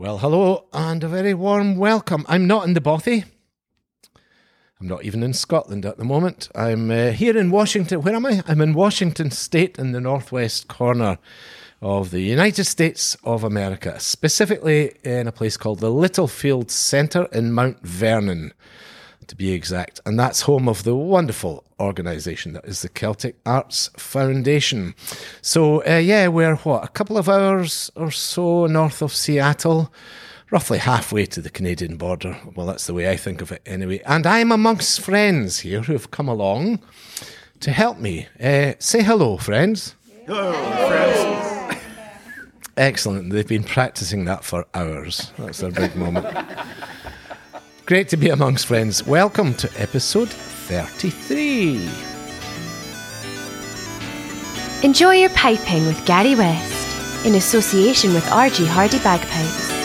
Well, hello and a very warm welcome. I'm not in the bothy. I'm not even in Scotland at the moment. I'm here in Washington. Where am I? I'm in Washington State in the northwest corner of the United States of America, specifically in a place called the Littlefield Centre in Mount Vernon, to be exact. And that's home of the wonderful organisation that is the Celtic Arts Foundation. So, we're, a couple of hours or so north of Seattle, roughly halfway to the Canadian border. Well, that's the way I think of it anyway. And I'm amongst friends here who have come along to help me. Say hello, friends. Hello, friends. Excellent. They've been practising that for hours. That's their big moment. Great to be amongst friends. Welcome to episode 33. Enjoy your piping with Gary West in association with RG Hardy Bagpipes.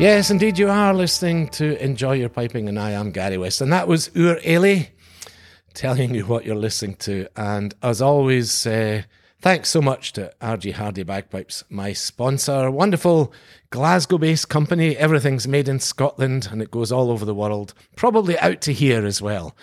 Yes, indeed, you are listening to Enjoy Your Piping, and I am Gary West. And that was Ur Ailey telling you what you're listening to. And as always, thanks so much to RG Hardy Bagpipes, my sponsor. Wonderful Glasgow-based company. Everything's made in Scotland, and it goes all over the world, probably out to here as well,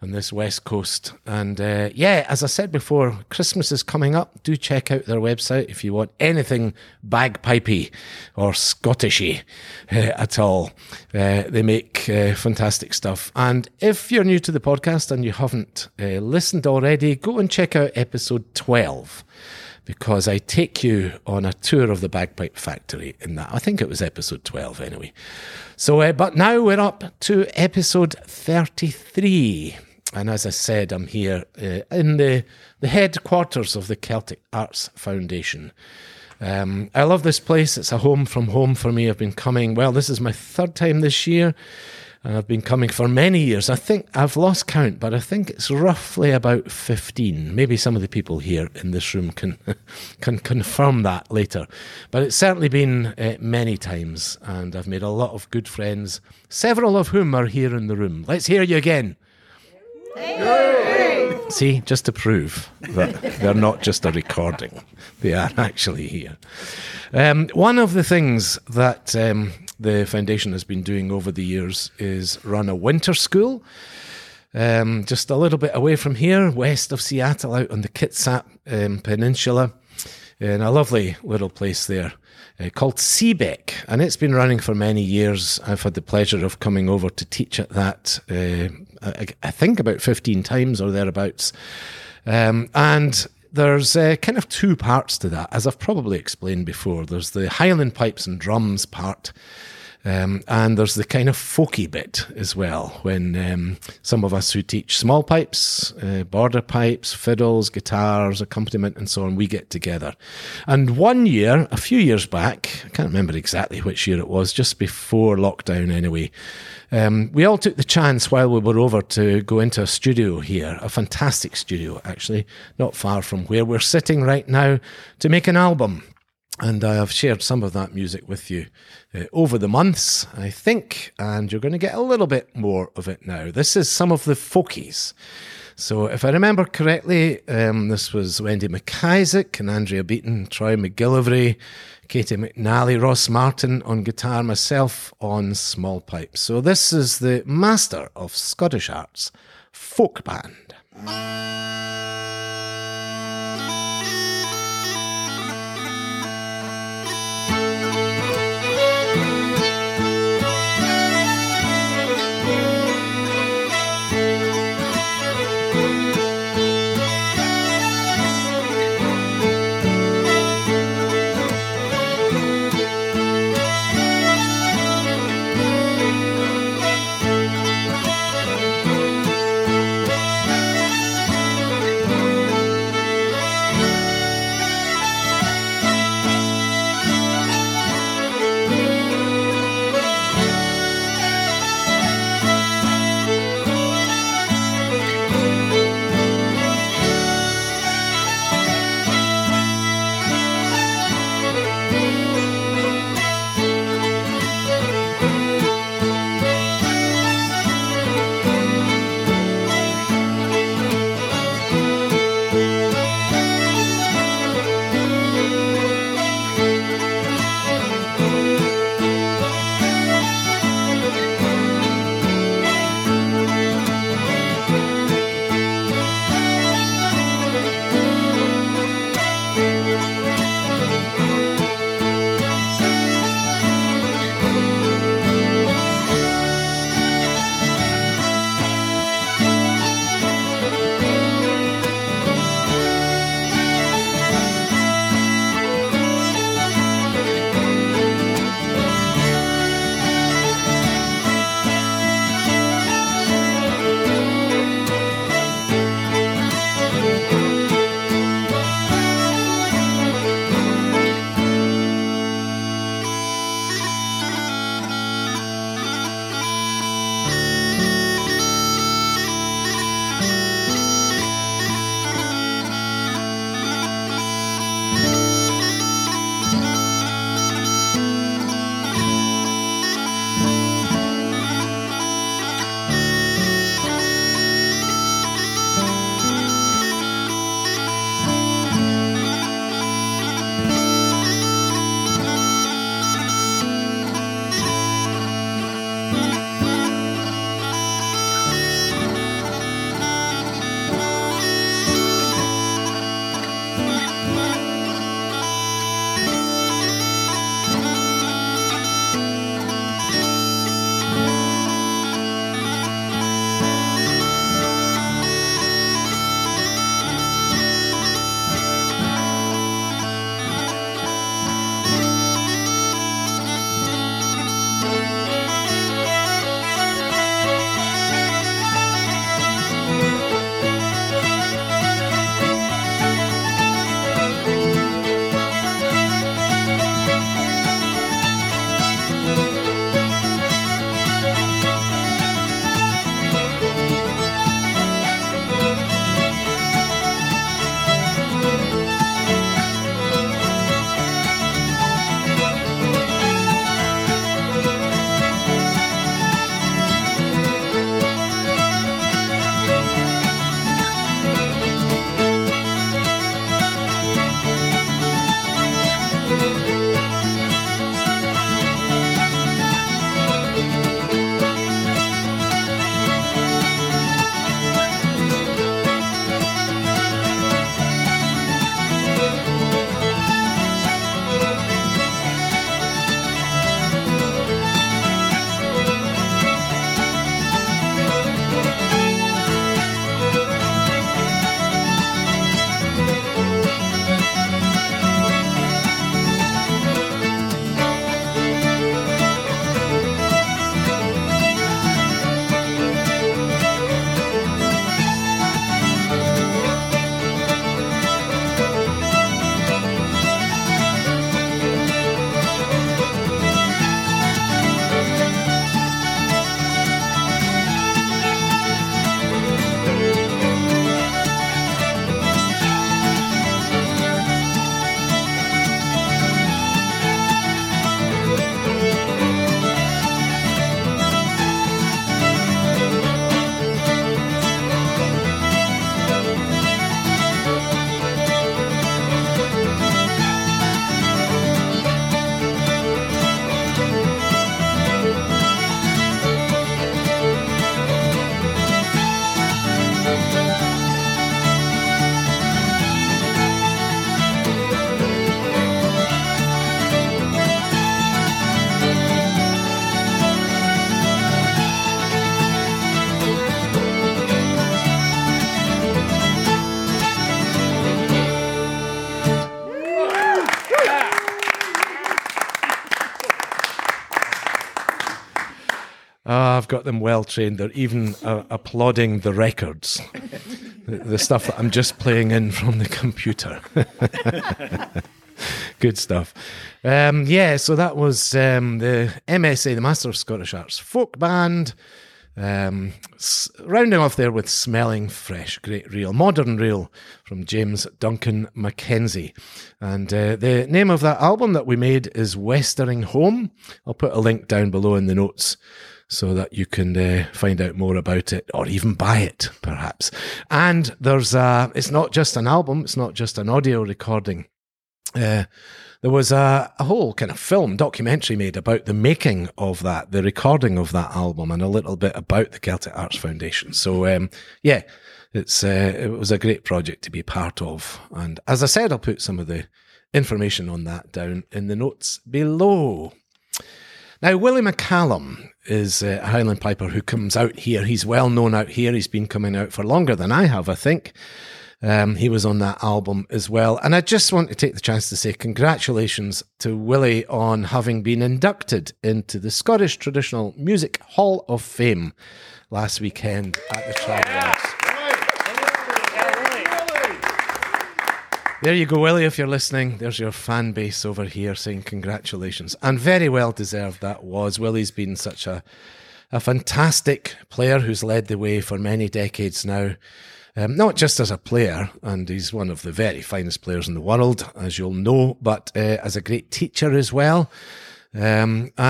on this west coast. And as I said before, Christmas is coming up. Do check out their website if you want anything bagpipey or Scottishy at all. They make fantastic stuff. And if you're new to the podcast and you haven't listened already, go and check out episode 12. Because I take you on a tour of the Bagpipe Factory in that. I think it was episode 12 anyway. So, but now we're up to episode 33. And as I said, I'm here in the headquarters of the Celtic Arts Foundation. I love this place. It's a home from home for me. I've been coming, well, this is my third time this year. And I've been coming for many years. I think I've lost count, but I think it's roughly about 15. Maybe some of the people here in this room can confirm that later. But it's certainly been many times, and I've made a lot of good friends, several of whom are here in the room. Let's hear you again. Hey. See, just to prove that they're not just a recording. They are actually here. One of the things that... the foundation has been doing over the years is run a winter school just a little bit away from here, west of Seattle, out on the Kitsap Peninsula, in a lovely little place there called Seabec, and it's been running for many years. I've had the pleasure of coming over to teach at that, I think about 15 times or thereabouts, and there's kind of two parts to that, as I've probably explained before. There's the Highland pipes and drums part, and there's the kind of folky bit as well, when some of us who teach small pipes, border pipes, fiddles, guitars, accompaniment and so on, we get together. And one year, a few years back, I can't remember exactly which year it was, just before lockdown anyway, we all took the chance while we were over to go into a studio here, a fantastic studio actually, not far from where we're sitting right now, to make an album. And I have shared some of that music with you over the months, I think, and you're going to get a little bit more of it now. This is some of the folkies. So if I remember correctly, this was Wendy McIsaac and Andrea Beaton, Troy McGillivray, Katie McNally, Ross Martin on guitar, myself on small pipes. So this is the Master of Scottish Arts Folk Band. I've got them well trained. They're even applauding the records, the stuff that I'm just playing in from the computer. Good stuff. So that was the MSA, the Master of Scottish Arts Folk Band. Rounding off there with Smelling Fresh, great reel, modern reel from James Duncan McKenzie. And the name of that album that we made is Westering Home. I'll put a link down below in the notes so that you can find out more about it or even buy it, perhaps. And there's it's not just an album, it's not just an audio recording. There was a whole kind of film documentary made about the making of that, the recording of that album, and a little bit about the Celtic Arts Foundation. So, it was a great project to be part of. And as I said, I'll put some of the information on that down in the notes below. Now, Willie McCallum is a Highland piper who comes out here. He's well known out here. He's been coming out for longer than I have, I think. He was on that album as well. And I just want to take the chance to say congratulations to Willie on having been inducted into the Scottish Traditional Music Hall of Fame last weekend at the Travelers. There you go, Willie, if you're listening. There's your fan base over here saying congratulations. And very well deserved that was. Willie's been such a fantastic player who's led the way for many decades now. Not just as a player, and he's one of the very finest players in the world, as you'll know, but as a great teacher as well. It's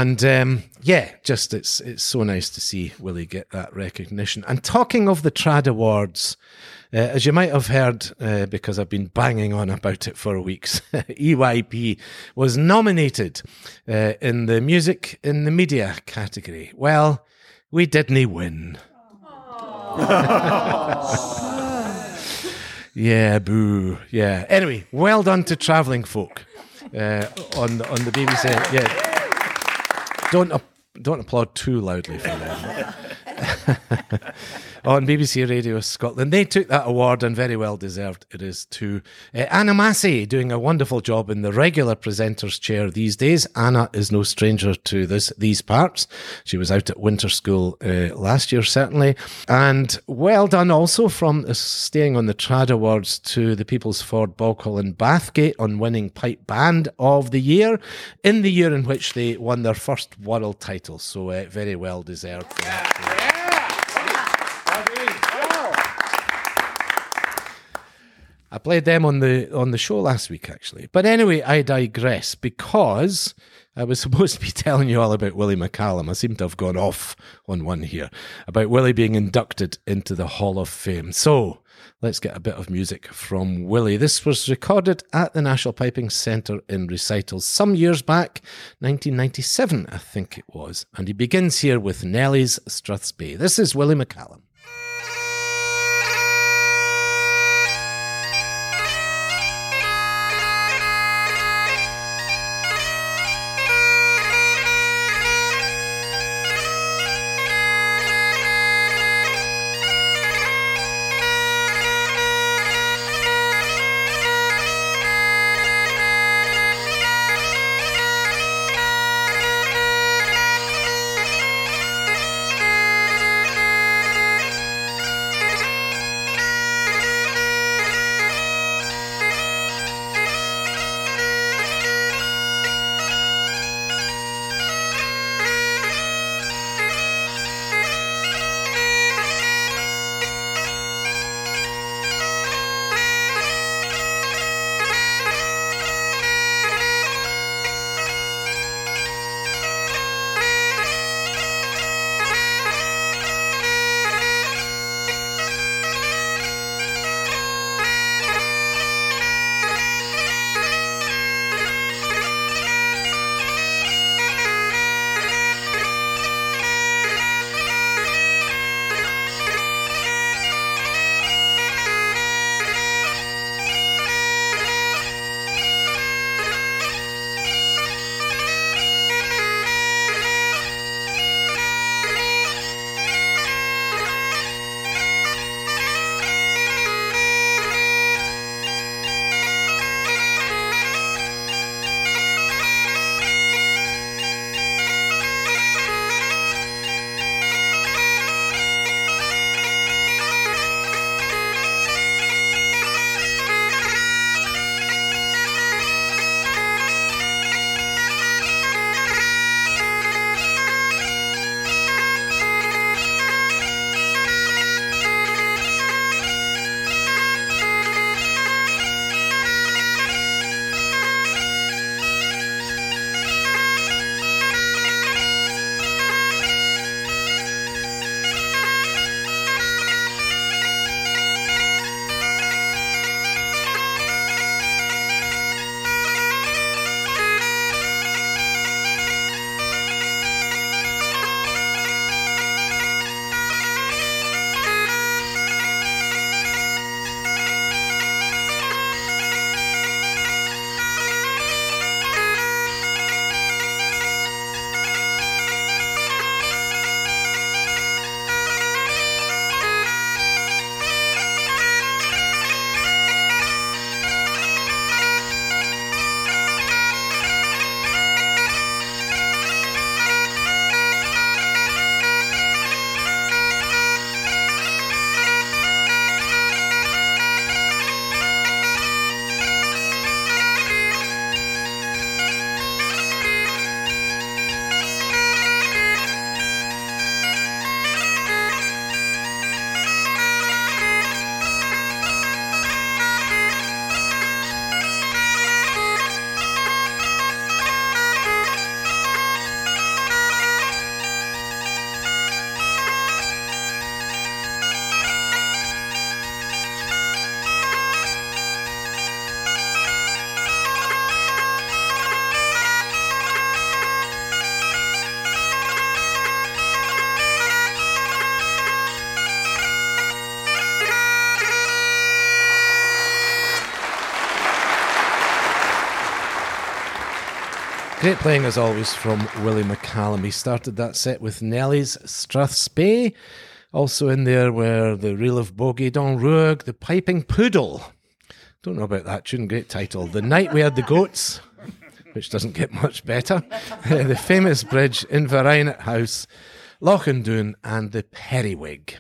so nice to see Willie get that recognition. And talking of the Trad Awards, as you might have heard, because I've been banging on about it for weeks, EYP was nominated in the Music in the Media category. Well, we didn't win. Yeah, boo. Yeah. Anyway, well done to Travelling Folk on the BBC. Yeah. Don't applaud too loudly for them. On BBC Radio Scotland, they took that award, and very well deserved it is too. Anna Massey doing a wonderful job in the regular presenter's chair these days. Anna is no stranger to these parts. She was out at winter school last year, certainly. And well done also from staying on the Trad Awards to the People's Ford Balkhill and Bathgate on winning Pipe Band of the Year in the year in which they won their first world title. So very well deserved for that. Yeah. I played them on the show last week, actually. But anyway, I digress, because I was supposed to be telling you all about Willie McCallum. I seem to have gone off on one here, about Willie being inducted into the Hall of Fame. So let's get a bit of music from Willie. This was recorded at the National Piping Centre in Recitals some years back, 1997, I think it was. And he begins here with Nellie's Strathspey. This is Willie McCallum. Great playing as always from Willie McCallum. He started that set with Nellie's Strathspey. Also in there were the Reel of Bogie, Don Ruag, the Piping Poodle. Don't know about that tune, great title. The Night We Had the Goats, which doesn't get much better. The Famous Bridge, Inverainit House, Lochindoon and the Periwig.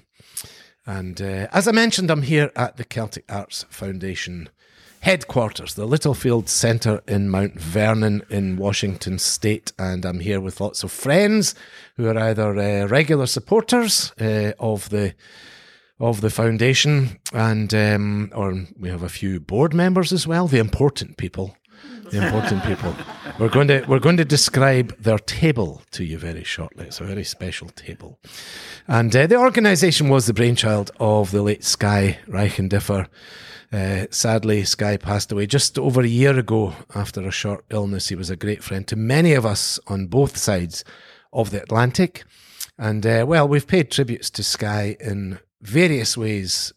And as I mentioned, I'm here at the Celtic Arts Foundation headquarters, the Littlefield Centre in Mount Vernon in Washington State. And I'm here with lots of friends who are either regular supporters of the foundation, and or we have a few board members as well. The important people. We're going to describe their table to you very shortly. It's a very special table, and the organisation was the brainchild of the late Sky Reichendiffer. Sadly, Sky passed away just over a year ago after a short illness. He was a great friend to many of us on both sides of the Atlantic, and well, we've paid tributes to Sky in various ways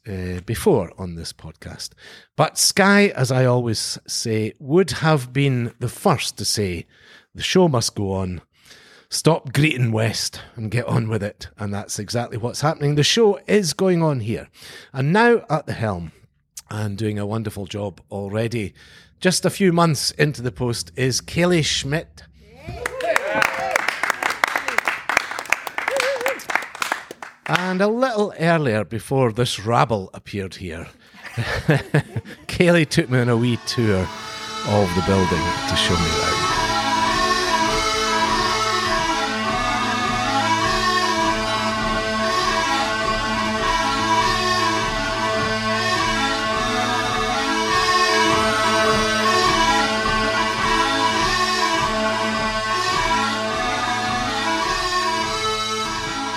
before on this podcast. But Sky, as I always say, would have been the first to say, the show must go on, stop greeting West and get on with it. And that's exactly what's happening. The show is going on here. And now at the helm, and doing a wonderful job already, just a few months into the post, is Kayleigh Schmidt. And a little earlier, before this rabble appeared here, Kayleigh took me on a wee tour of the building to show me around.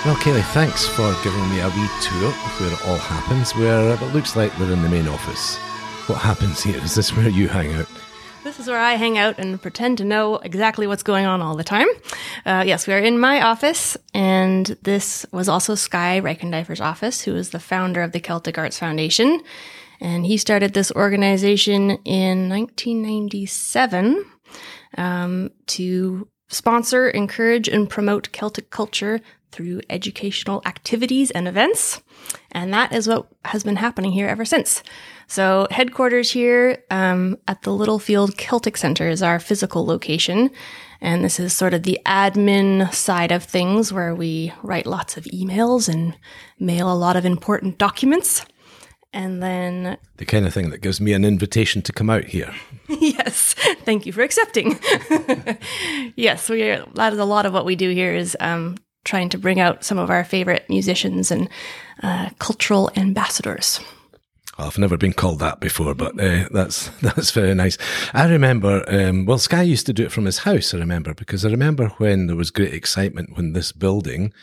Well, Kayleigh, thanks for giving me a wee tour of where it all happens. It looks like we're in the main office. What happens here? Is this where you hang out? This is where I hang out and pretend to know exactly what's going on all the time. Yes, we're in my office, and this was also Sky Reichendiffer's office, who is the founder of the Celtic Arts Foundation. And he started this organization in 1997 to sponsor, encourage, and promote Celtic culture through educational activities and events. And that is what has been happening here ever since. So headquarters here at the Littlefield Celtic Centre is our physical location. And this is sort of the admin side of things, where we write lots of emails and mail a lot of important documents. And then... the kind of thing that gives me an invitation to come out here. Yes. Thank you for accepting. Yes, that is a lot of what we do here, is trying to bring out some of our favorite musicians and cultural ambassadors. Well, I've never been called that before, but that's very nice. I remember, Sky used to do it from his house, because I remember when there was great excitement when this building,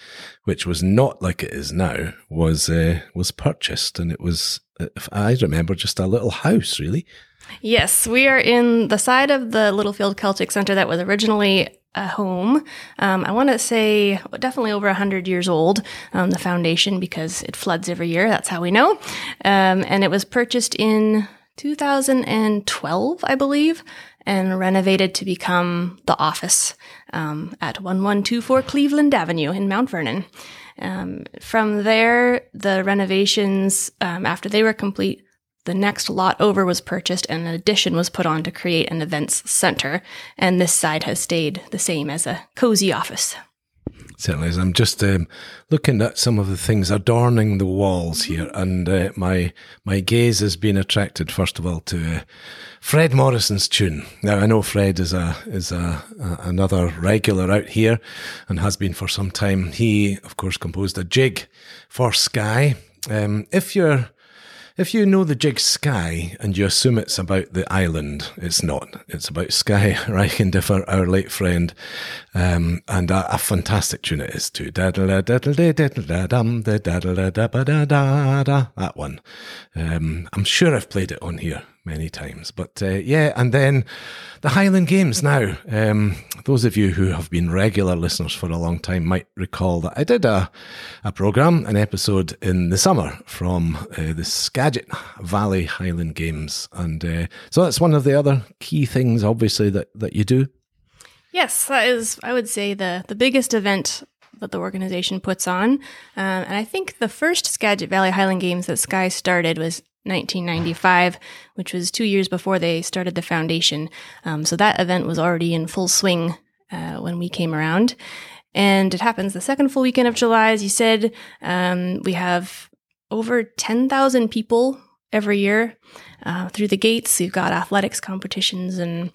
which was not like it is now, was purchased. And it was, I remember, just a little house, really. Yes, we are in the side of the Littlefield Celtic Centre that was originally a home. I want to say definitely over 100 years old, the foundation, because it floods every year. That's how we know. And it was purchased in 2012, I believe, and renovated to become the office at 1124 Cleveland Avenue in Mount Vernon. From there, the renovations, after they were complete, the next lot over was purchased and an addition was put on to create an events centre. And this side has stayed the same as a cosy office. Certainly is. I'm just looking at some of the things adorning the walls here. And my gaze has been attracted, first of all, to Fred Morrison's tune. Now, I know Fred is another regular out here and has been for some time. He, of course, composed a jig for Sky. If you know the jig Sky and you assume it's about the island, it's not. It's about Sky Reichendiffer, our late friend, and a fantastic tune it is too. That one. I'm sure I've played it on here many times. But and then the Highland Games now. Those of you who have been regular listeners for a long time might recall that I did a programme, an episode in the summer from the Skagit Valley Highland Games. And so that's one of the other key things, obviously, that you do. Yes, that is, I would say, the biggest event that the organization puts on. And I think the first Skagit Valley Highland Games that Sky started was 1995, which was 2 years before they started the foundation. So that event was already in full swing when we came around. And it happens the second full weekend of July, as you said. We have over 10,000 people every year through the gates. We've got athletics competitions and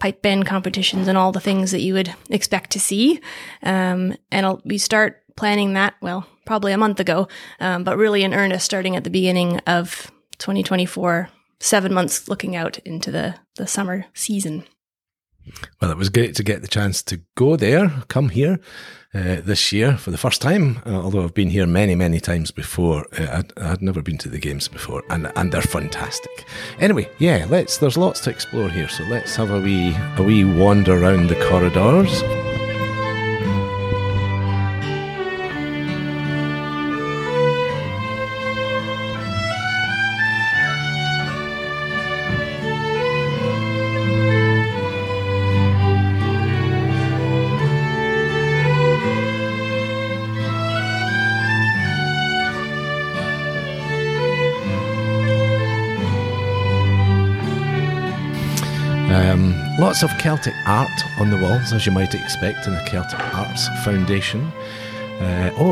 pipe band competitions and all the things that you would expect to see. And we start planning that, well, probably a month ago, but really in earnest starting at the beginning of 2024, 7 months looking out into the summer season. Well, it was great to get the chance to go there, come here this year for the first time, although I've been here many, many times before. I'd never been to the games before, and they're fantastic. Anyway, yeah, there's lots to explore here, so let's have a wee wander around the corridors. Lots of Celtic art on the walls, as you might expect in the Celtic Arts Foundation.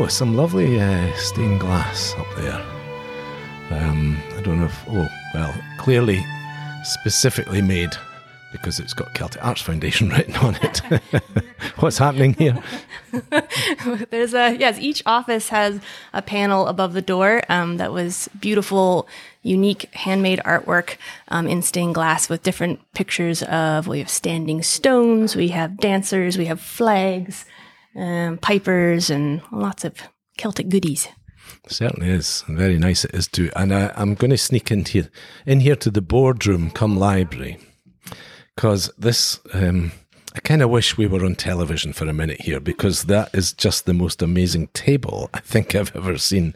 Some lovely stained glass up there. I don't know if... clearly specifically made because it's got Celtic Arts Foundation written on it. What's happening here? There's each office has a panel above the door that was beautiful, unique handmade artwork in stained glass with different pictures of, we have standing stones, we have dancers, we have flags, pipers, and lots of Celtic goodies. Certainly is. Very nice it is too. And I'm going to sneak in here to the boardroom come library, because this... I kind of wish we were on television for a minute here, because that is just the most amazing table I think I've ever seen.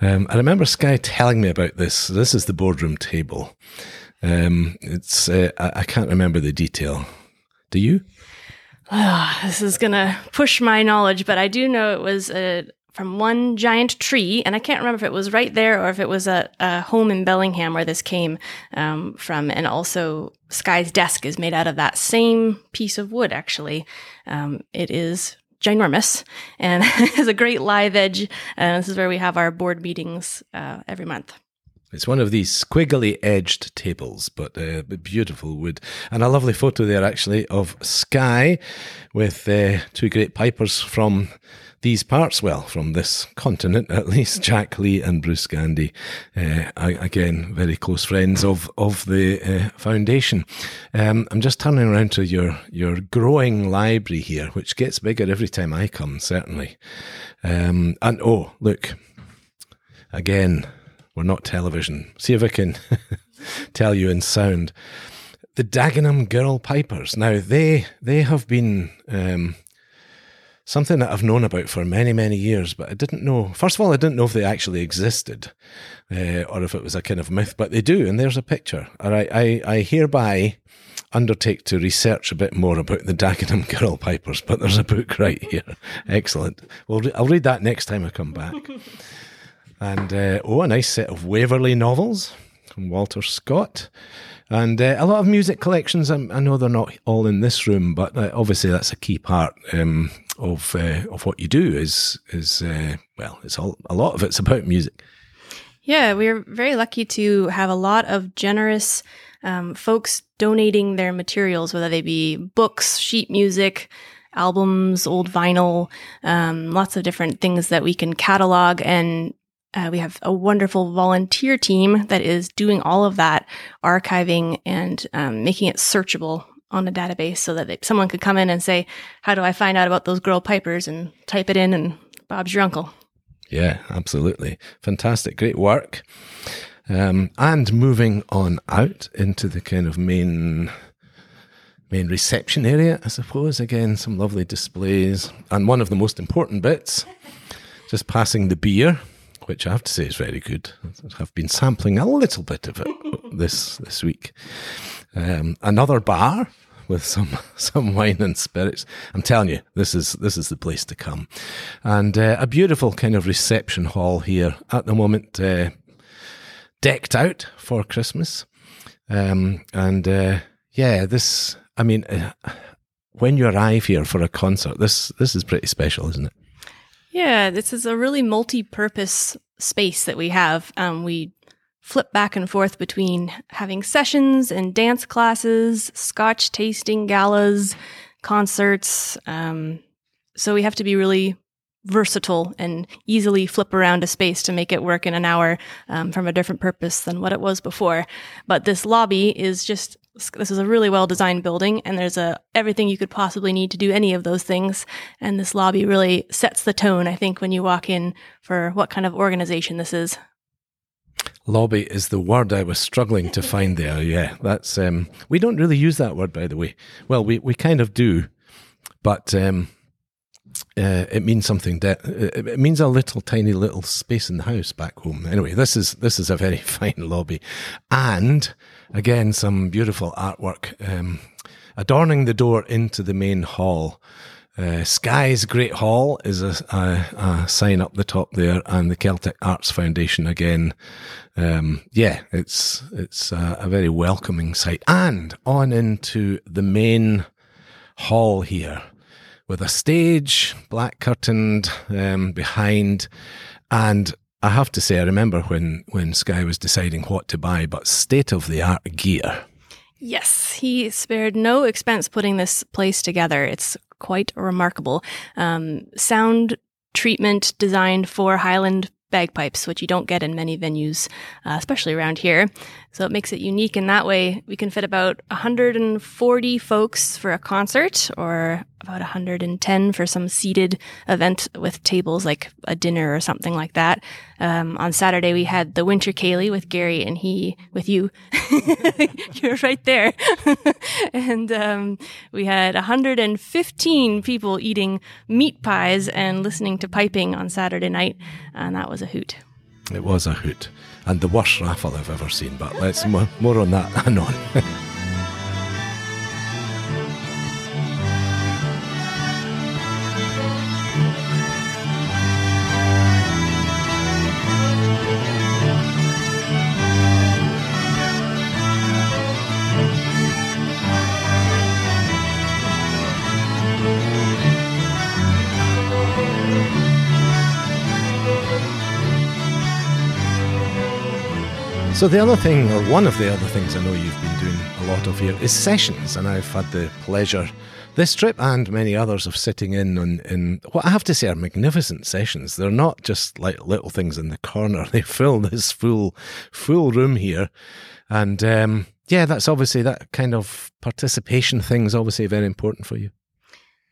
I remember Sky telling me about this. This is the boardroom table. It's I can't remember the detail. Do you? This is going to push my knowledge, but I do know it was from one giant tree, and I can't remember if it was right there or if it was a home in Bellingham where this came from. And also Sky's desk is made out of that same piece of wood, actually. It is ginormous and has a great live edge. This is where we have our board meetings every month. It's one of these squiggly edged tables, but beautiful wood. And a lovely photo there, actually, of Sky with two great pipers from these parts, well, from this continent at least, Jack Lee and Bruce Gandy, again, very close friends of the foundation. I'm just turning around to your growing library here, which gets bigger every time I come, certainly. And oh, look, again, we're not television. See if I can tell you in sound. The Dagenham Girl Pipers. Now, they have been... something that I've known about for many, many years, but I didn't know. First of all, I didn't know if they actually existed or if it was a kind of myth, but they do, and there's a picture. All right, I hereby undertake to research a bit more about the Dagenham Girl Pipers, but there's a book right here. Excellent. Well, I'll read that next time I come back. And, a nice set of Waverley novels from Walter Scott. And a lot of music collections. I know they're not all in this room, but obviously that's a key part of what you do. Is it's all, a lot of it's about music. Yeah, we're very lucky to have a lot of generous folks donating their materials, whether they be books, sheet music, albums, old vinyl, lots of different things that we can catalog. And we have a wonderful volunteer team that is doing all of that, archiving and making it searchable on a database so that someone could come in and say, how do I find out about those girl pipers, and type it in and Bob's your uncle. Yeah, absolutely. Fantastic. Great work. And moving on out into the kind of main reception area, I suppose. Again, some lovely displays. And one of the most important bits, just passing the beer, which I have to say is very good. I've been sampling a little bit of it this week. Another bar with some wine and spirits. I'm telling you, this is the place to come. And a beautiful kind of reception hall here at the moment, decked out for Christmas. When you arrive here for a concert, this is pretty special, isn't it? Yeah, this is a really multi-purpose space that we have. We flip back and forth between having sessions and dance classes, scotch tasting galas, concerts. So we have to be really versatile and easily flip around a space to make it work in an hour from a different purpose than what it was before. But this lobby is just... This is a really well-designed building, and there's everything you could possibly need to do any of those things. And this lobby really sets the tone, I think, when you walk in for what kind of organization this is. Lobby is the word I was struggling to find there. Yeah, that's we don't really use that word, by the way. Well, we kind of do, but it means something. It means a tiny little space in the house back home. Anyway, this is a very fine lobby, and. Again, some beautiful artwork adorning the door into the main hall. Sky's Great Hall is a sign up the top there, and the Celtic Arts Foundation again. It's a very welcoming sight. And on into the main hall here with a stage, black curtained behind, and I have to say, I remember when Sky was deciding what to buy, but state-of-the-art gear. Yes, he spared no expense putting this place together. It's quite remarkable. Sound treatment designed for Highland bagpipes, which you don't get in many venues, especially around here. So it makes it unique in that way. We can fit about 140 folks for a concert, or about 110 for some seated event with tables like a dinner or something like that. On Saturday, we had the Winter Cayley with Gary and he with you. You're right there. And we had 115 people eating meat pies and listening to piping on Saturday night. And that was a hoot. It was a hoot. And the worst raffle I've ever seen. But let's more on that anon. So the other thing, or one of the other things I know you've been doing a lot of here is sessions, and I've had the pleasure this trip and many others of sitting in on what I have to say are magnificent sessions. They're not just like little things in the corner. They fill this full room here, and that's obviously, that kind of participation thing is obviously very important for you.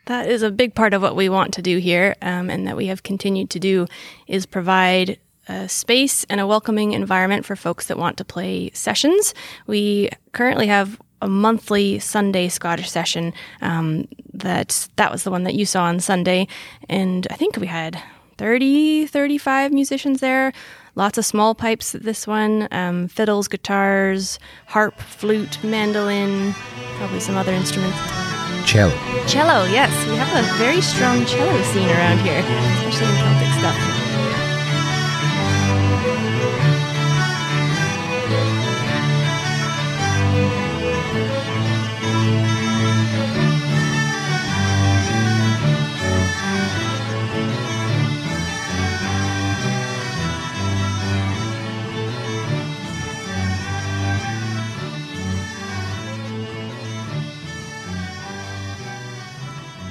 That is a big part of what we want to do here, and that we have continued to do, is provide a space and a welcoming environment for folks that want to play sessions. We currently have a monthly Sunday Scottish session. That was the one that you saw on Sunday. And I think we had 35 musicians there. Lots of small pipes at this one. Fiddles, guitars, harp, flute, mandolin, probably some other instruments. Cello, yes. We have a very strong cello scene around here, especially in Celtic stuff.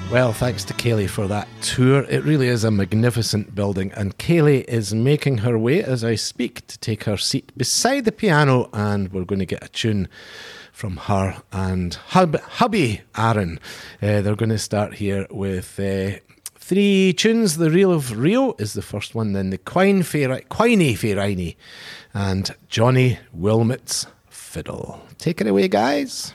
Well, thanks to Kayleigh for that tour. It really is a magnificent building, and Kayleigh is making her way as I speak to take her seat beside the piano, and we're going to get a tune from her and hubby Aaron. They're going to start here with three tunes. The Reel of Rio is the first one, then the Quiney Feiriny and Johnny Wilmot's Fiddle. Take it away, guys.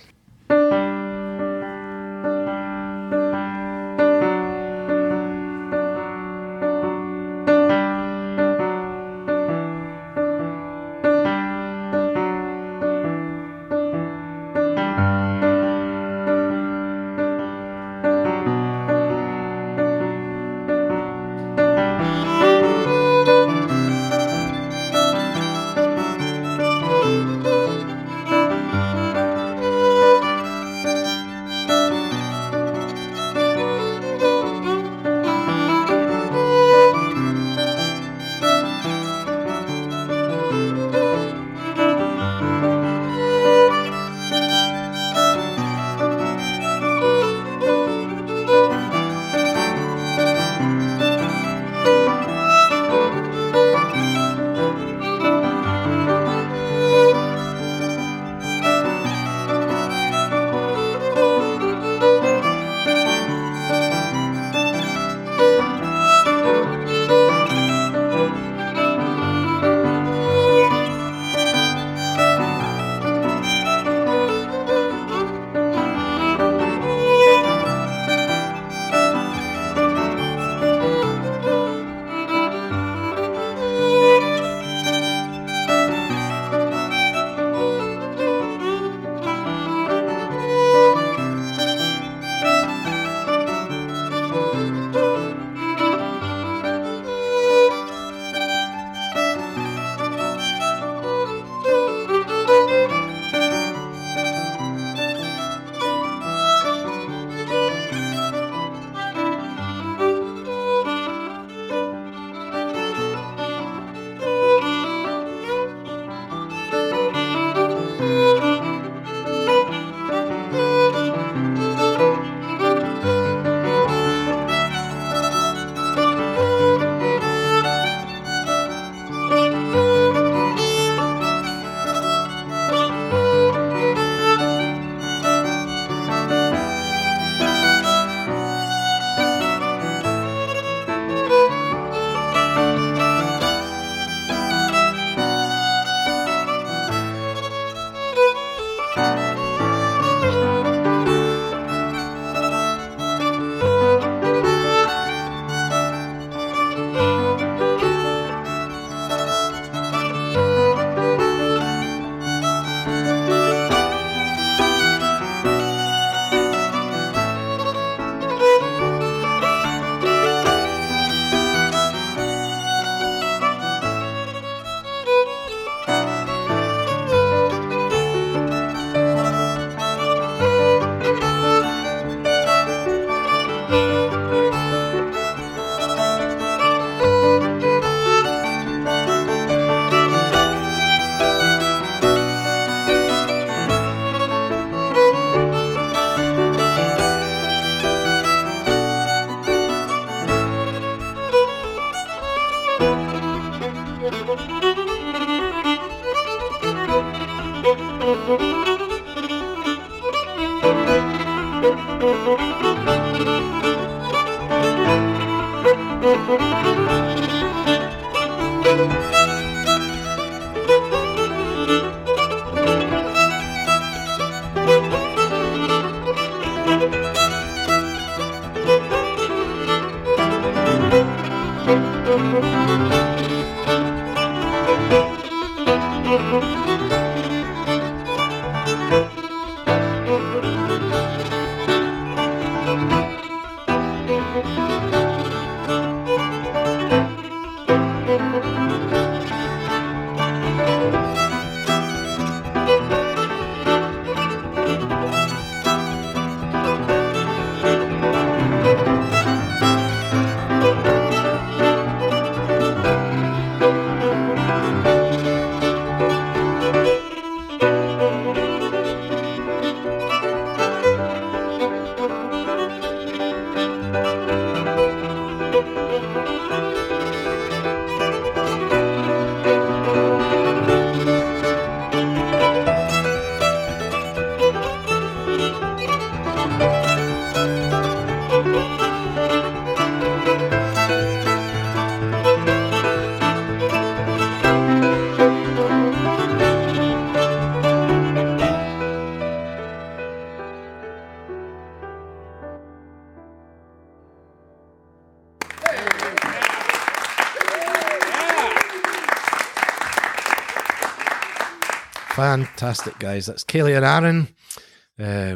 Fantastic, guys. That's Kelly and Aaron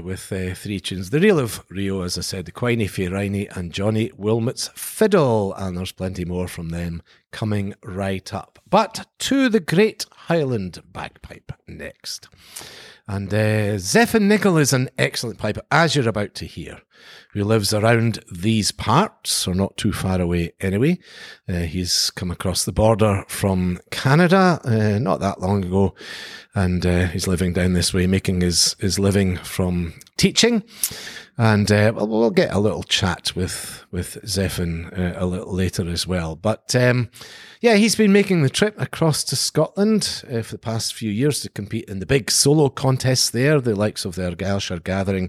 with three tunes. The Reel of Rio, as I said, the Quiney Feariney and Johnny Wilmot's Fiddle. And there's plenty more from them coming right up. But to the Great Highland Bagpipe next. And Zephan Knichel is an excellent piper, as you're about to hear, who lives around these parts, or not too far away anyway. He's come across the border from Canada not that long ago, and he's living down this way, making his living from teaching. And we'll get a little chat with Zephan a little later as well. But yeah, he's been making the trip across to Scotland for the past few years to compete in the big solo contests there, the likes of the Argyllshire Gathering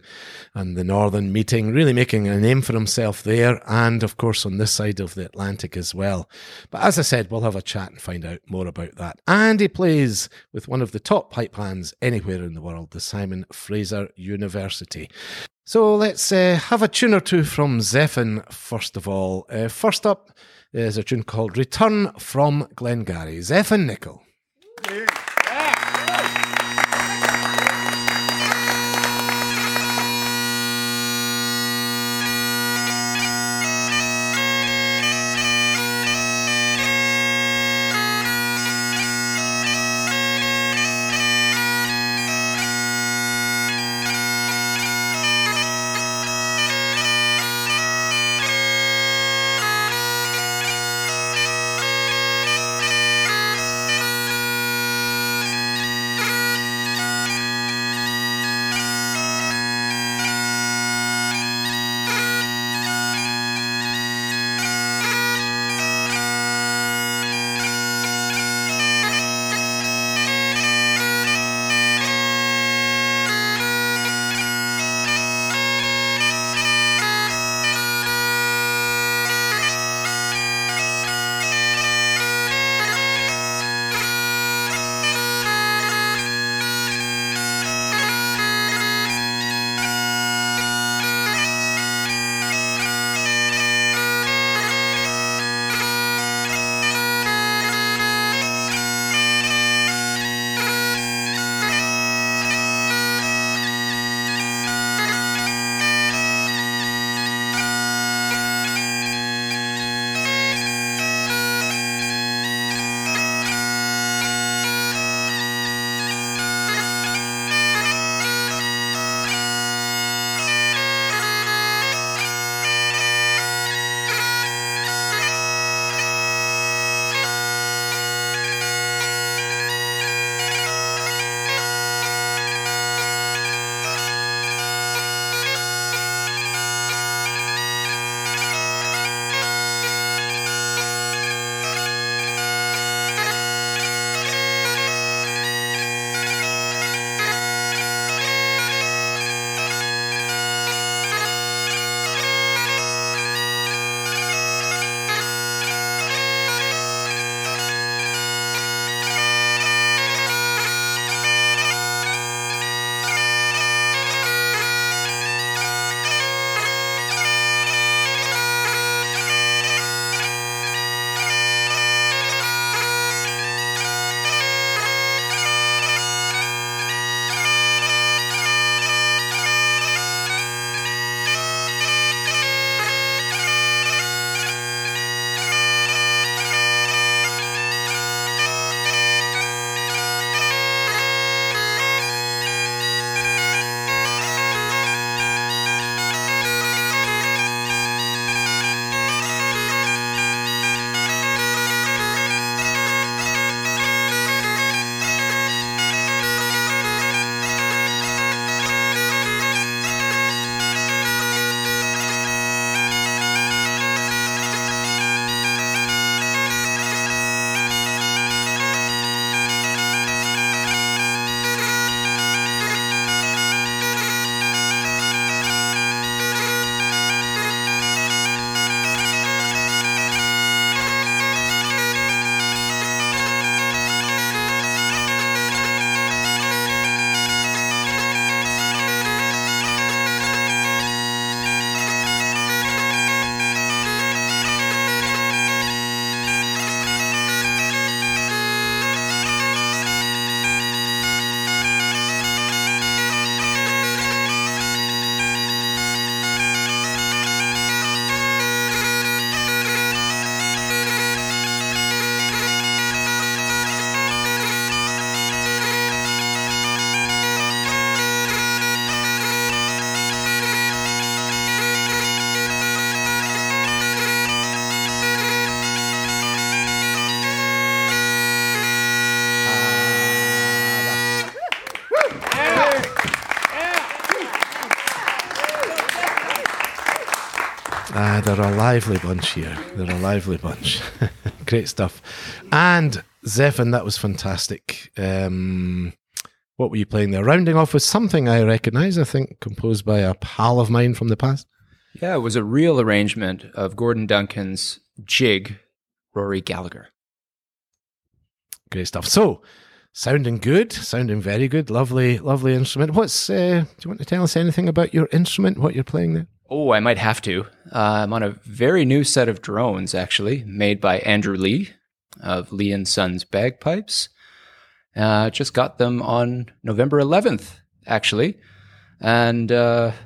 and the Northern Meeting. Really making a name for himself there, and of course on this side of the Atlantic as well. But as I said, we'll have a chat and find out more about that. And he plays with one of the top pipe hands anywhere in the world, the Simon Fraser University. So let's have a tune or two from Zephan first of all. First up is a tune called Return from Glengarry, Zephan Knichel. They're a lively bunch here. They're a lively bunch. Great stuff. And Zephan, that was fantastic. What were you playing there? Rounding off with something I recognise, I think, composed by a pal of mine from the past. Yeah, it was a real arrangement of Gordon Duncan's jig, Rory Gallagher. Great stuff. So, sounding good, sounding very good. Lovely, lovely instrument. What's? Do you want to tell us anything about your instrument, what you're playing there? Oh, I might have to. I'm on a very new set of drones, actually, made by Andrew Lee of Lee & Sons Bagpipes. Just got them on November 11th, actually, and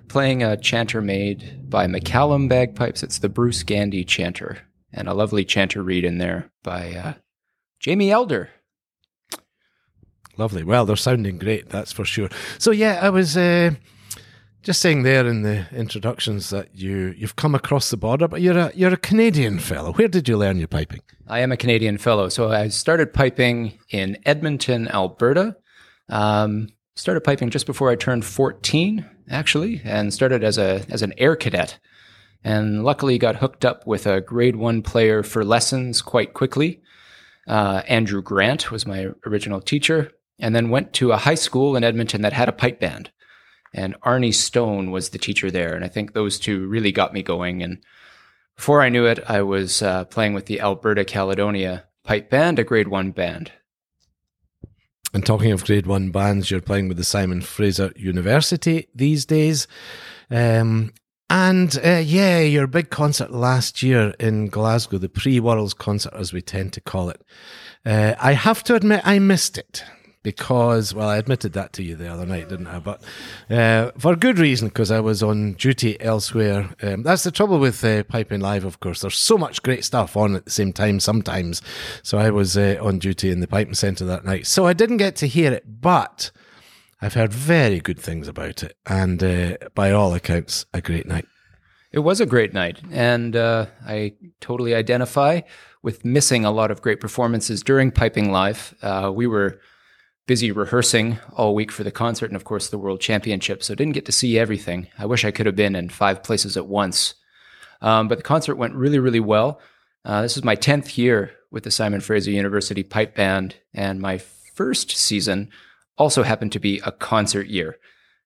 playing a chanter made by McCallum Bagpipes. It's the Bruce Gandy chanter, and a lovely chanter read in there by Jamie Elder. Lovely. Well, they're sounding great, that's for sure. So, yeah, I was... just saying there in the introductions that you've come across the border, but you're a Canadian fellow. Where did you learn your piping? I am a Canadian fellow. So I started piping in Edmonton, Alberta. Started piping just before I turned 14, actually, and started as an air cadet. And luckily got hooked up with a grade one player for lessons quite quickly. Andrew Grant was my original teacher, and then went to a high school in Edmonton that had a pipe band. And Arnie Stone was the teacher there. And I think those two really got me going. And before I knew it, I was playing with the Alberta Caledonia Pipe Band, a grade one band. And talking of grade one bands, you're playing with the Simon Fraser University these days. Your big concert last year in Glasgow, the pre-Worlds concert, as we tend to call it. I have to admit, I missed it. Because, well, I admitted that to you the other night, didn't I? But for good reason, because I was on duty elsewhere. That's the trouble with Piping Live, of course. There's so much great stuff on at the same time sometimes. So I was on duty in the Piping Centre that night. So I didn't get to hear it, but I've heard very good things about it. And by all accounts, a great night. It was a great night. And I totally identify with missing a lot of great performances during Piping Live. We were... busy rehearsing all week for the concert and, of course, the World Championship, so didn't get to see everything. I wish I could have been in five places at once. But the concert went really, really well. This is my 10th year with the Simon Fraser University Pipe Band, and my first season also happened to be a concert year.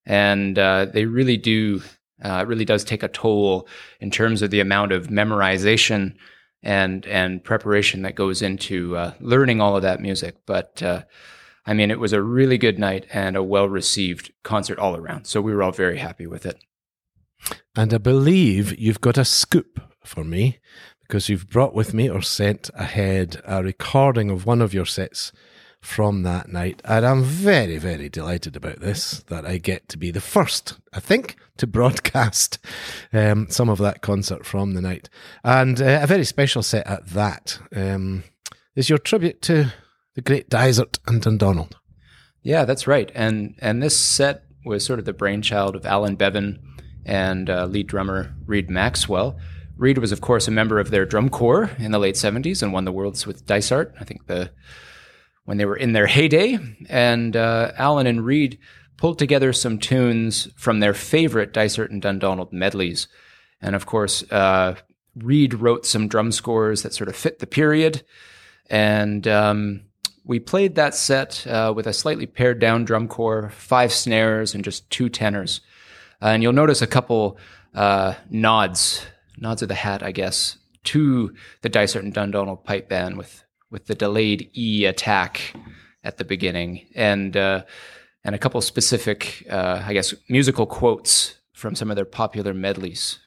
And they really do, it really does take a toll in terms of the amount of memorization and preparation that goes into learning all of that music. But... I mean, it was a really good night and a well-received concert all around. So we were all very happy with it. And I believe you've got a scoop for me because you've brought with me or sent ahead a recording of one of your sets from that night. And I'm very, very delighted about this, that I get to be the first, I think, to broadcast some of that concert from the night. And a very special set at that. Is your tribute to... the great Dysart and Dundonald. Yeah, that's right. And this set was sort of the brainchild of Alan Bevan and lead drummer Reed Maxwell. Reed was, of course, a member of their drum corps in the late 70s and won the Worlds with Dysart, I think, when they were in their heyday. And Alan and Reed pulled together some tunes from their favorite Dysart and Dundonald medleys. And, of course, Reed wrote some drum scores that sort of fit the period. And... we played that set with a slightly pared-down drum corps, 5 snares, and just 2 tenors. And you'll notice a couple nods of the hat, I guess, to the Dysart and Dundonald Pipe Band with the delayed E attack at the beginning, and a couple specific, I guess, musical quotes from some of their popular medleys.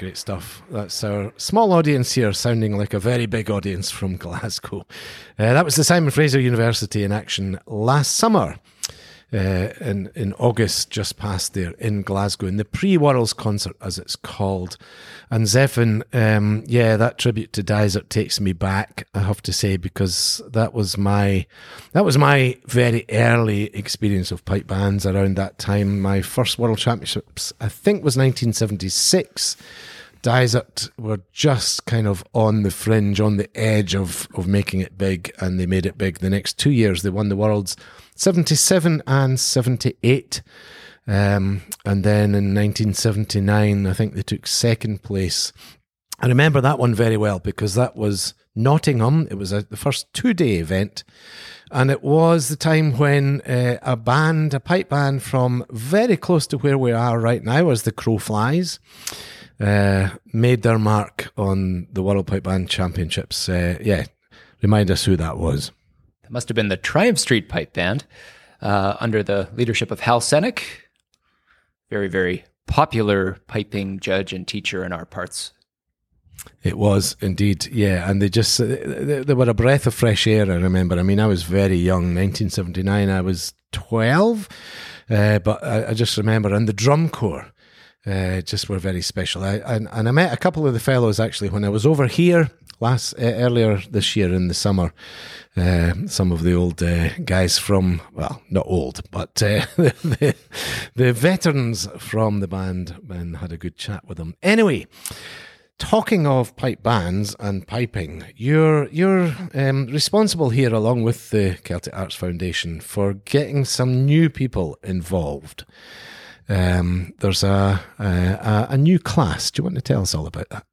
great stuff. That's our small audience here sounding like a very big audience from Glasgow. That was the Simon Fraser University in action last summer, in August, just past there in Glasgow, in the Pre-Worlds concert, as it's called. And Zephan, that tribute to Dysart takes me back, I have to say, because that was my very early experience of pipe bands around that time. My first World Championships, I think, was 1976. Dysart were just kind of on the fringe, on the edge of making it big, and they made it big. The next 2 years, they won the Worlds, 77 and 78. And then in 1979, I think they took second place. I remember that one very well because that was Nottingham. It was the first two-day event. And it was the time when a pipe band from very close to where we are right now as the Crow Flies, made their mark on the World Pipe Band Championships. Remind us who that was. That must have been the Triumph Street Pipe Band under the leadership of Hal Sennick. Very, very popular piping judge and teacher in our parts. It was indeed, yeah. And they were a breath of fresh air, I remember. I mean, I was very young, 1979, I was 12, but I just remember. And the drum corps just were very special. I met a couple of the fellows actually when I was over here earlier this year in the summer. Some of the old guys from, well, not old, but the veterans from the band, and had a good chat with them. Anyway, talking of pipe bands and piping, you're responsible here, along with the Celtic Arts Foundation, for getting some new people involved. There's a new class. Do you want to tell us all about that?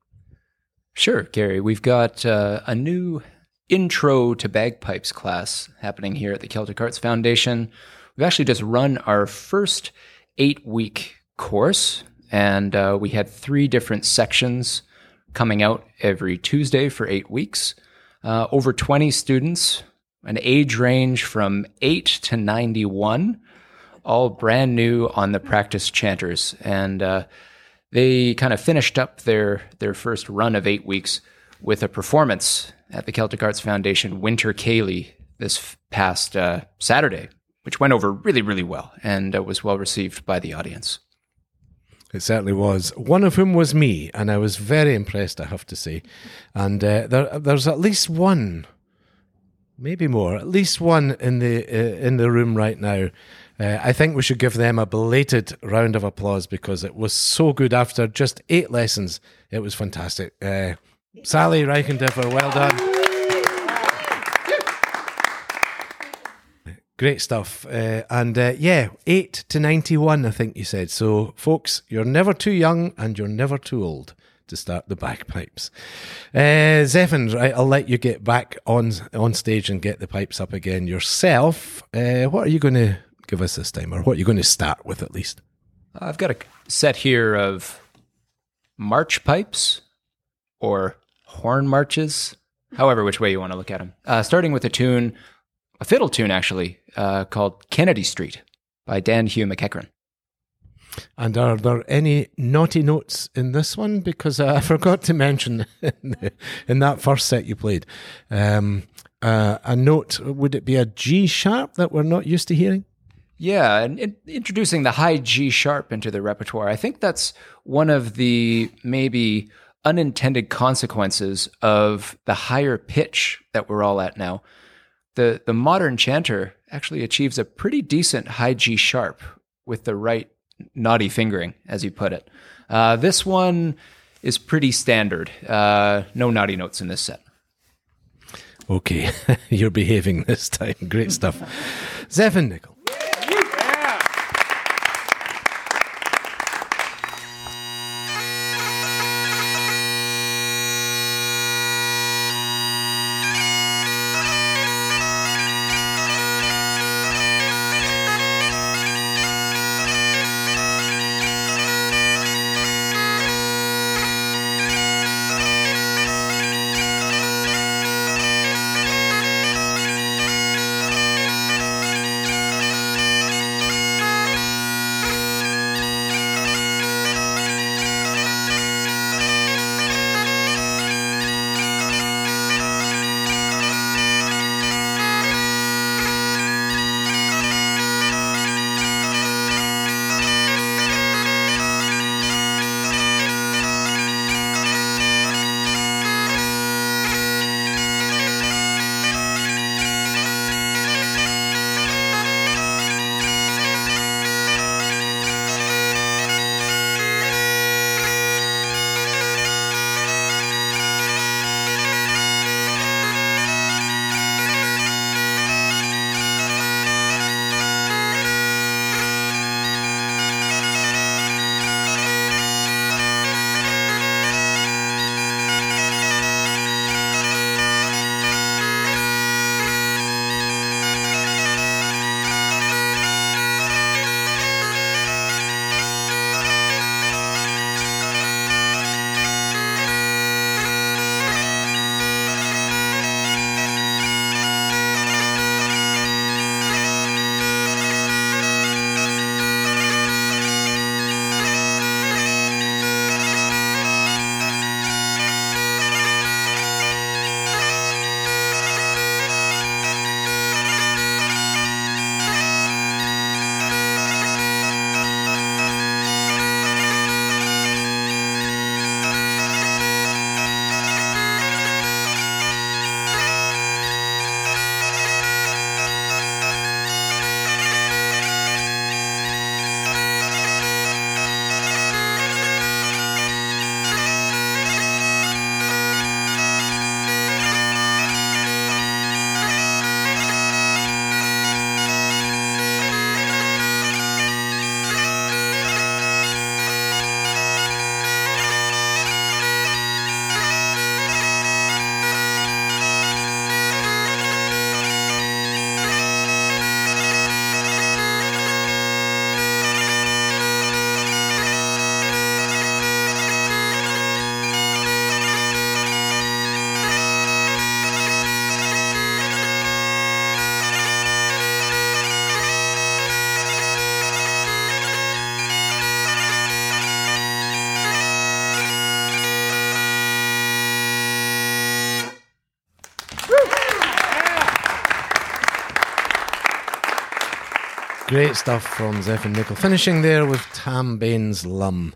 Sure, Gary. We've got a new intro to bagpipes class happening here at the Celtic Arts Foundation. We've actually just run our first 8-week course, and we had 3 different sections coming out every Tuesday for 8 weeks. Over 20 students, an age range from 8 to 91. All brand new on the practice chanters, and they kind of finished up their first run of 8 weeks with a performance at the Celtic Arts Foundation Winter Cayley this past Saturday, which went over really, really well and was well received by the audience. It certainly was. One of whom was me, and I was very impressed, I have to say. And there's at least one, maybe more, at least one in the room right now. I think we should give them a belated round of applause because it was so good after just 8 lessons. It was fantastic. Sally Reichendiffer, well done. Great stuff. And 8 to 91, I think you said. So, folks, you're never too young and you're never too old to start the bagpipes. Zephan, right, I'll let you get back on stage and get the pipes up again yourself. What are you going to give us this time, or what you're going to start with at least? I've got a set here of march pipes, or horn marches, however which way you want to look at them. Starting with a fiddle tune actually, called Kennedy Street by Dan Hugh McEachran. And are there any naughty notes in this one? Because I forgot to mention in that first set you played, a note, would it be a G sharp that we're not used to hearing? Yeah, and introducing the high G sharp into the repertoire, I think that's one of the maybe unintended consequences of the higher pitch that we're all at now. The modern chanter actually achieves a pretty decent high G sharp with the right naughty fingering, as you put it. This one is pretty standard. No naughty notes in this set. Okay, you're behaving this time. Great stuff. Zephan Knichel. Great stuff from Zephan Knichel. Finishing there with Tam Bain's Lum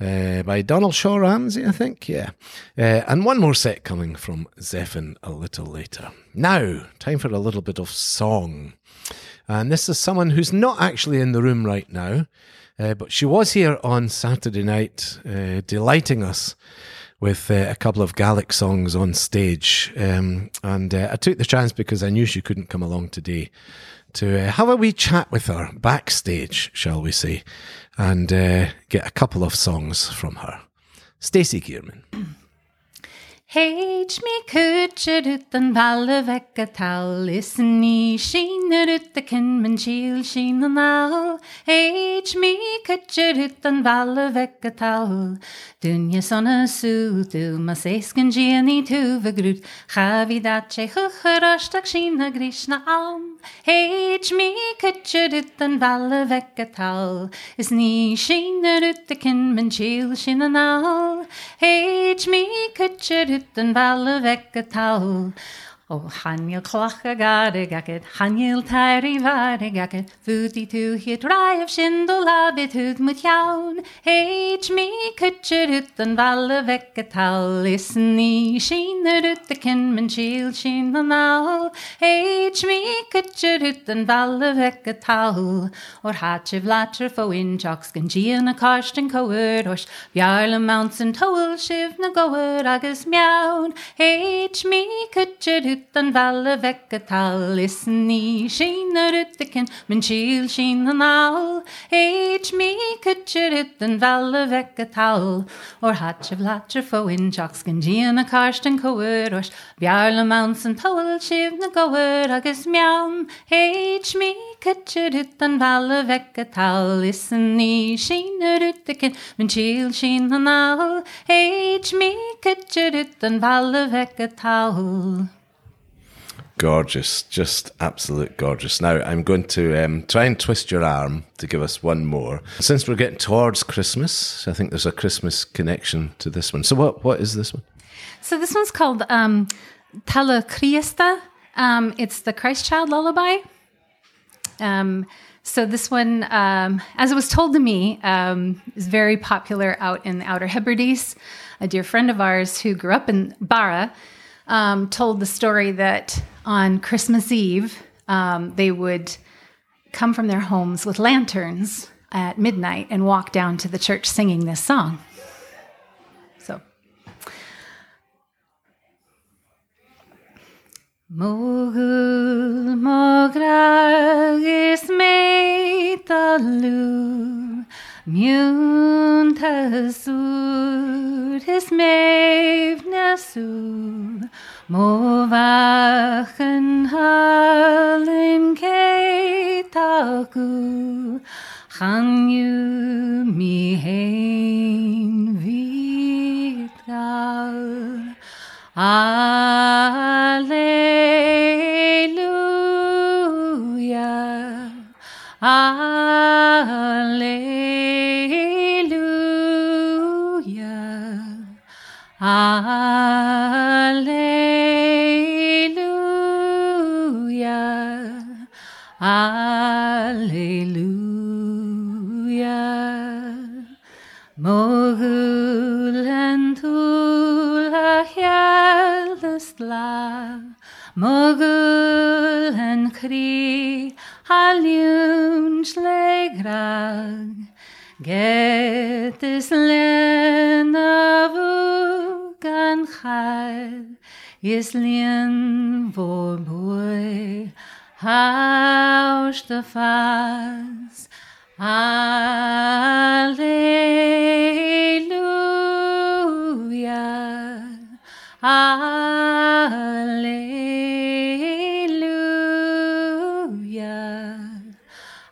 by Donald Shaw Ramsey, I think, yeah. And one more set coming from Zephan a little later. Now, time for a little bit of song. And this is someone who's not actually in the room right now, but she was here on Saturday night, delighting us with a couple of Gaelic songs on stage. And I took the chance, because I knew she couldn't come along today, to have a wee chat with her backstage, shall we say, and get a couple of songs from her. Stacey Gearman. Heid me kutcher ut an ballavek a tal, listen ni sheiner ut a kinman sheil sheen an owl. Heid me kutcher ut an ballavek a tal, dunya son a su, du mas esken gianni tuvagrut, chavi datche chucharashtak sheen a grishna alm. Heid me kutcher ut an ballavek a tal, is ni sheiner ut a kinman sheil sheen an owl. Heid me kutcher ut and ballavek towel. Oh, Haniel Clacha Garagacket, Haniel Tyree Varagacket, Footy to hit Rai of Shindle Abbit Hood Mutyaun, H. me Kutcherut and Ballavek towel, listen, ye sheenerut the kinman shield sheen an owl, H. me Kutcherut and Ballavek towel, or Hatch of Latter for Winchocks, Gangean a Karsten Coerdosh, Bjarlam Mounts and Towel, Shiv Nagoer Agus Meown, H. me Kutcherut and Vallavek a towel, listen, ye sheenerut the kinman shield sheen an owl, H. me Kutcherut and Vallavek a towel, or Hatch of Latter for Winchocks, Gangean a Karsten Coerdosh, Bjarlam Mounts and Towel, Shiv Nagoer Agus Meown, H. me Kutcherut and Vallavek a towel, listen, ye sheenerut the kinman shield sheen an owl, H. me Kutcherut and Vallavek a towel. Gorgeous, just absolute gorgeous. Now, I'm going to try and twist your arm to give us one more. Since we're getting towards Christmas, I think there's a Christmas connection to this one. So what is this one? So this one's called Tala Criesta. It's the Christ Child Lullaby. So this one, as it was told to me, is very popular out in the Outer Hebrides. A dear friend of ours who grew up in Barra told the story that on Christmas Eve, they would come from their homes with lanterns at midnight and walk down to the church singing this song. So. Mogul Mogragis Meitalu Miuntazur is Mevnasur Movachen Halin Ketaku Hanyu Mihain Vital Alleluia, Alleluia, Alleluia, Alleluia, Mogul la mogul and cri halunch legrag get this lenavu gan khal islien vor boy haus de fas alleluia. Alleluia,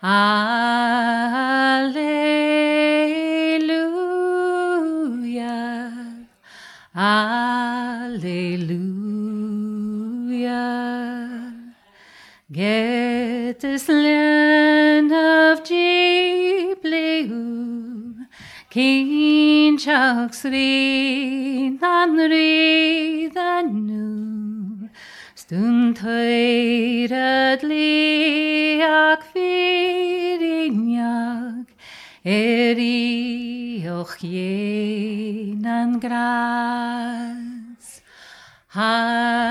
Alleluia, Alleluia. Get this land of Gibleu, King Chuck's Reed and new Stun Toiradli Akvi Eri och jenan gras. Alleluia.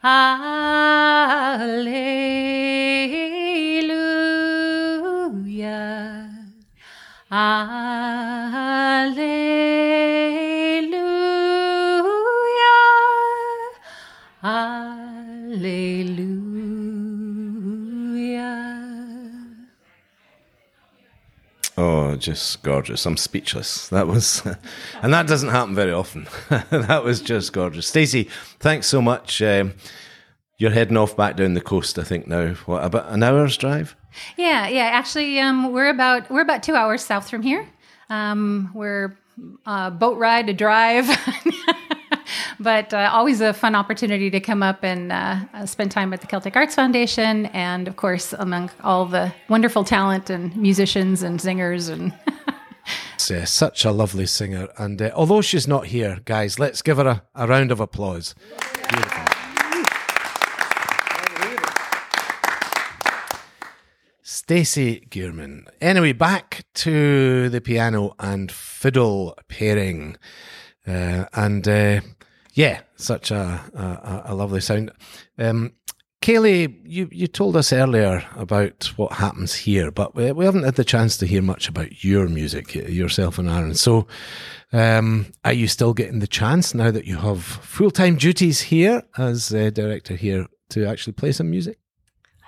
Alleluia. Alleluia. Alleluia. Oh, just gorgeous. I'm speechless. That was, and that doesn't happen very often. That was just gorgeous. Stacey, thanks so much. You're heading off back down the coast, I think, now. What, about an hour's drive? Yeah. Actually, we're about 2 hours south from here. We're boat ride, a drive, but always a fun opportunity to come up and spend time at the Celtic Arts Foundation, and of course, among all the wonderful talent and musicians and singers and. Such a lovely singer, and although she's not here, guys, let's give her a round of applause. Beautiful. Stacey Gearman. Anyway, back to the piano and fiddle pairing. Such a lovely sound. Kayleigh, you told us earlier about what happens here, but we haven't had the chance to hear much about your music, yourself and Aaron. So are you still getting the chance now that you have full-time duties here as director here to actually play some music?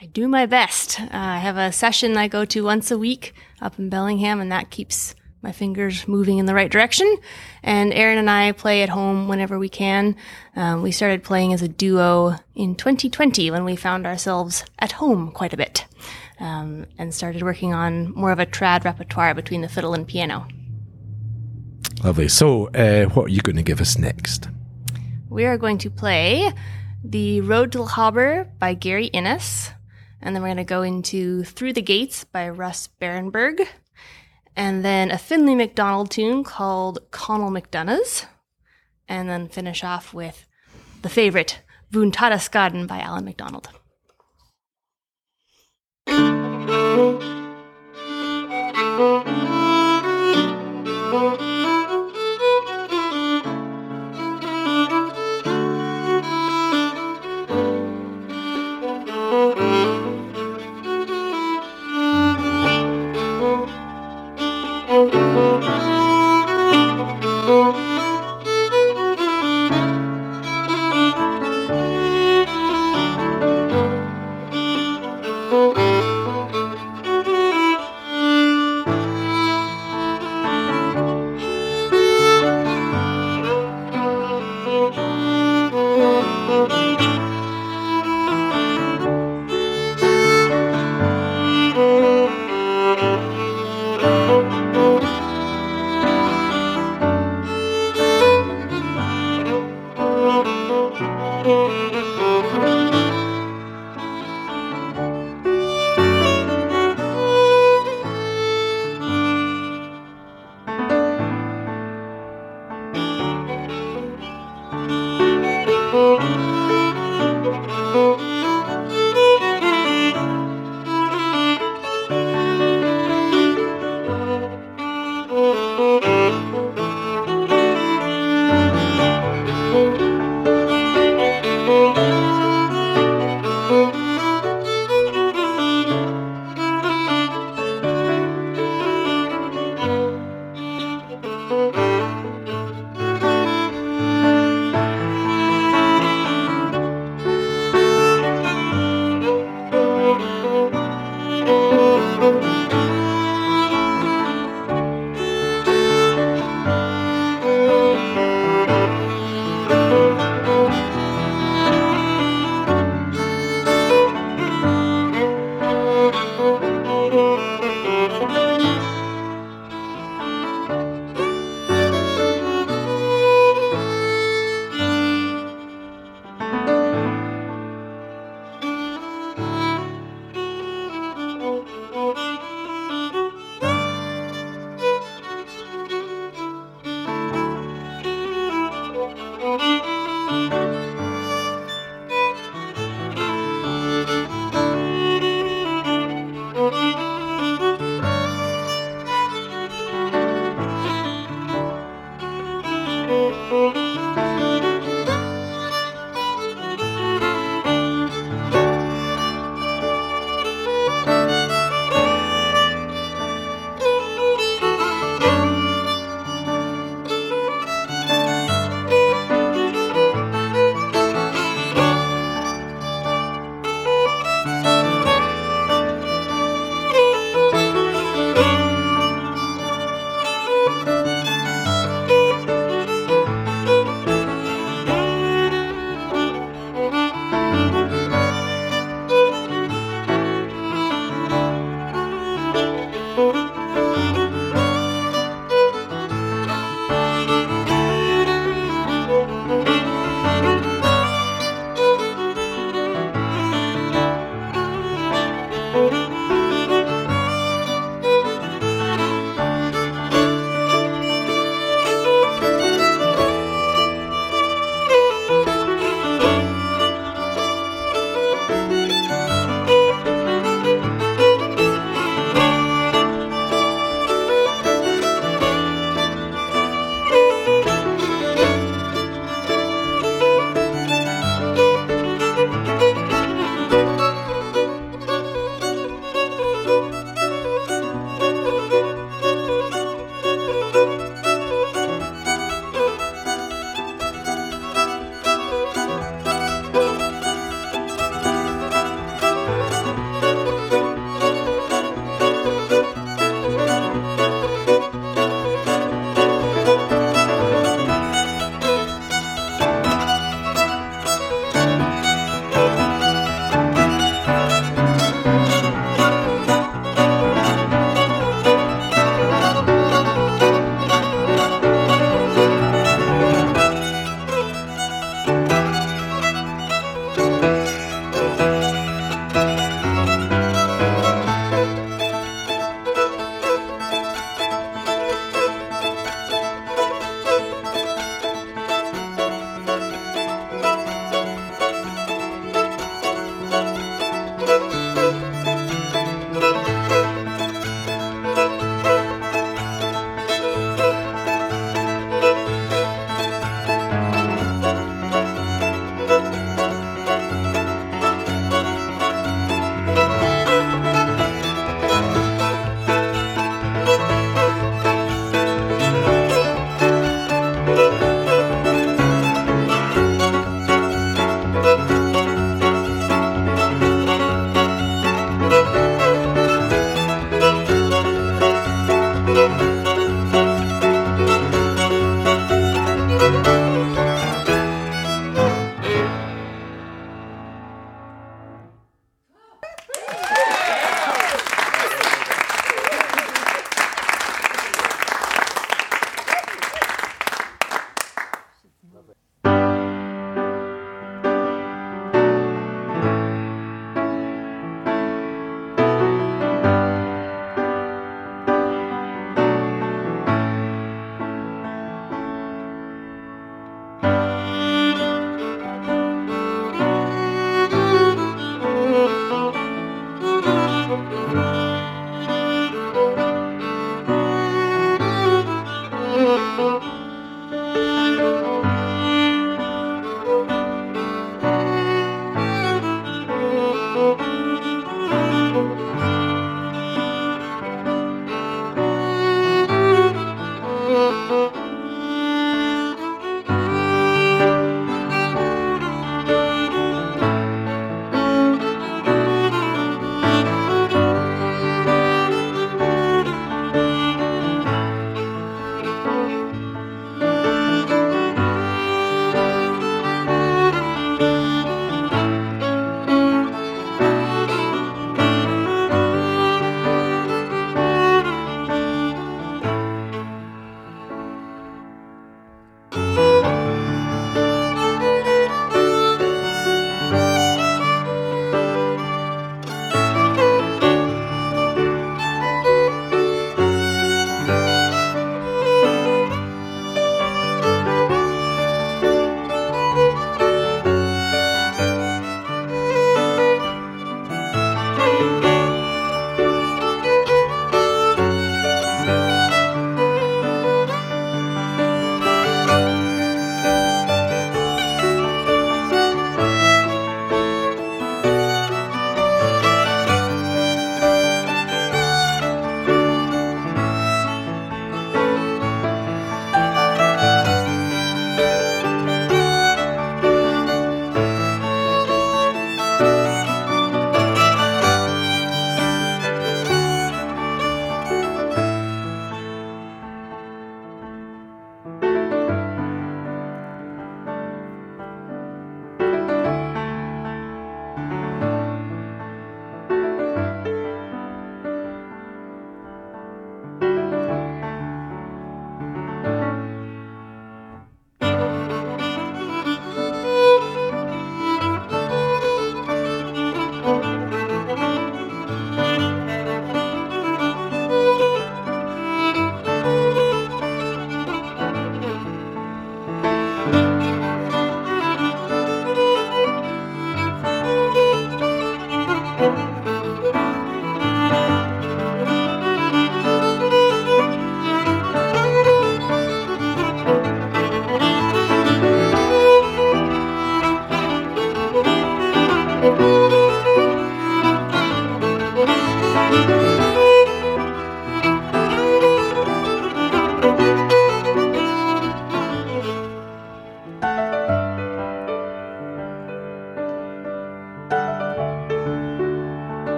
I do my best. I have a session I go to once a week up in Bellingham, and that keeps my fingers moving in the right direction. And Aaron and I play at home whenever we can. We started playing as a duo in 2020 when we found ourselves at home quite a bit, and started working on more of a trad repertoire between the fiddle and piano. Lovely. So what are you going to give us next? We are going to play The Road to Hobber by Gary Innes. And then we're going to go into Through the Gates by Russ Barenberg. And then a Finlay MacDonald tune called Conall McDonough's. And then finish off with the favourite, Vun Tada Skaden by Alan MacDonald.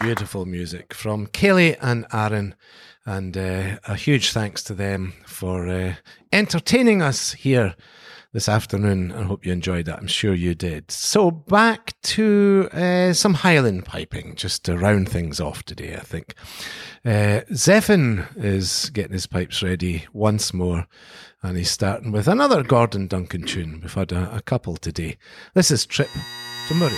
Beautiful music from Kelly and Aaron, and a huge thanks to them for entertaining us here this afternoon. I hope you enjoyed that. I'm sure you did. So back to some Highland piping, just to round things off today, I think. Zephan is getting his pipes ready once more, and he's starting with another Gordon Duncan tune. We've had a couple today. This is Trip to Murray.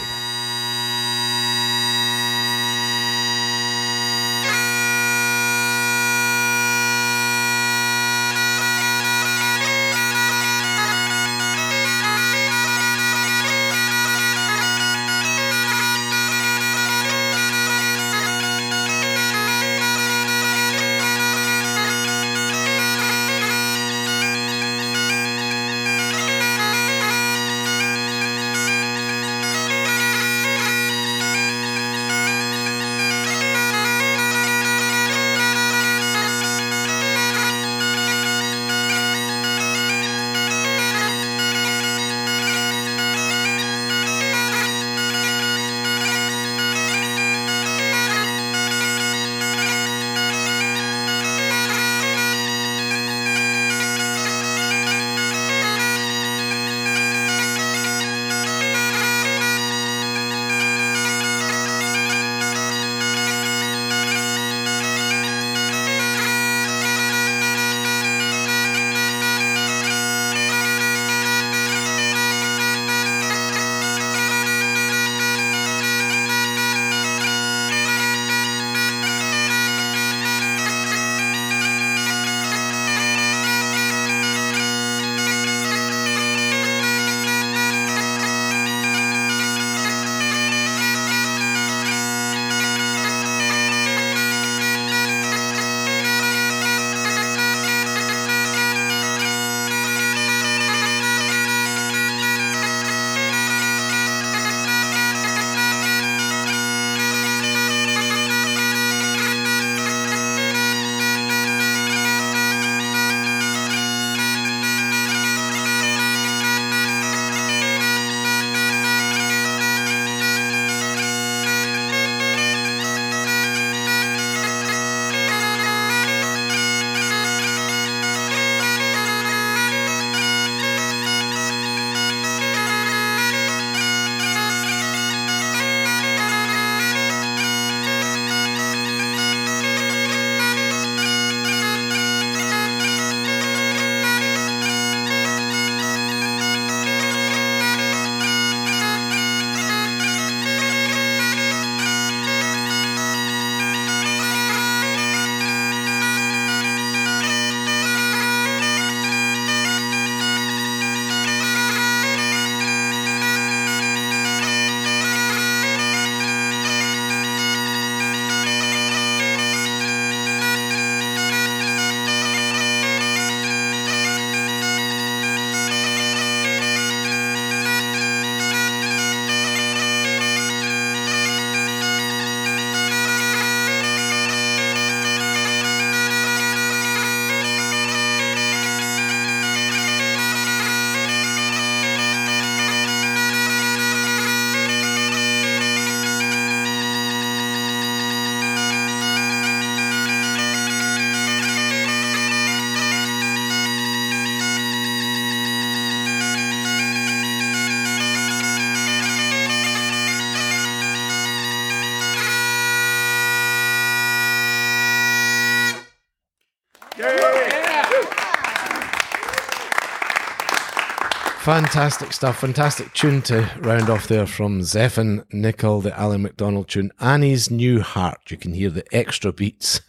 Fantastic stuff, fantastic tune to round off there from Zephan Knichel, the Alan MacDonald tune, Annie's New Heart. You can hear the extra beats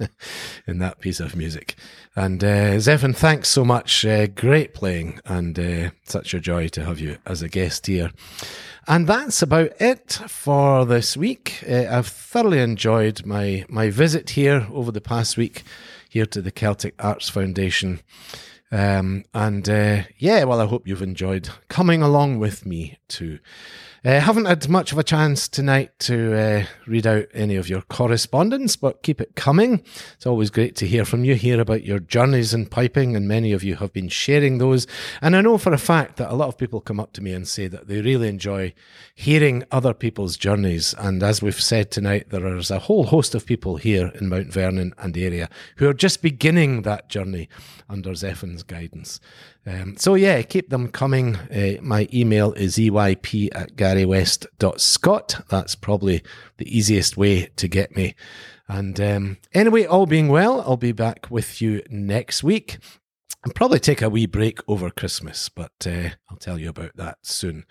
in that piece of music. And Zephan, thanks so much. Great playing, and such a joy to have you as a guest here. And that's about it for this week. I've thoroughly enjoyed my visit here over the past week, here to the Celtic Arts Foundation. I hope you've enjoyed coming along with me too. Haven't had much of a chance tonight to read out any of your correspondence, but keep it coming. It's always great to hear from you, hear about your journeys in piping, and many of you have been sharing those. And I know for a fact that a lot of people come up to me and say that they really enjoy hearing other people's journeys. And as we've said tonight, there is a whole host of people here in Mount Vernon and area who are just beginning that journey under Zephan's guidance. Keep them coming. My email is eyp@garywest.scot. That's probably the easiest way to get me. And anyway, all being well, I'll be back with you next week. I'll probably take a wee break over Christmas, but I'll tell you about that soon.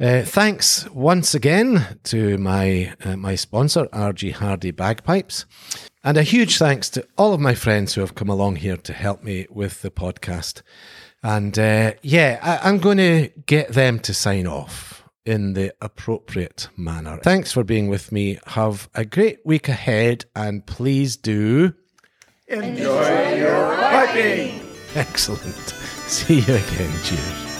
Thanks once again to my sponsor, RG Hardy Bagpipes. And a huge thanks to all of my friends who have come along here to help me with the podcast. And I'm going to get them to sign off in the appropriate manner. Thanks for being with me. Have a great week ahead, and please do enjoy your piping. Excellent. See you again. Cheers.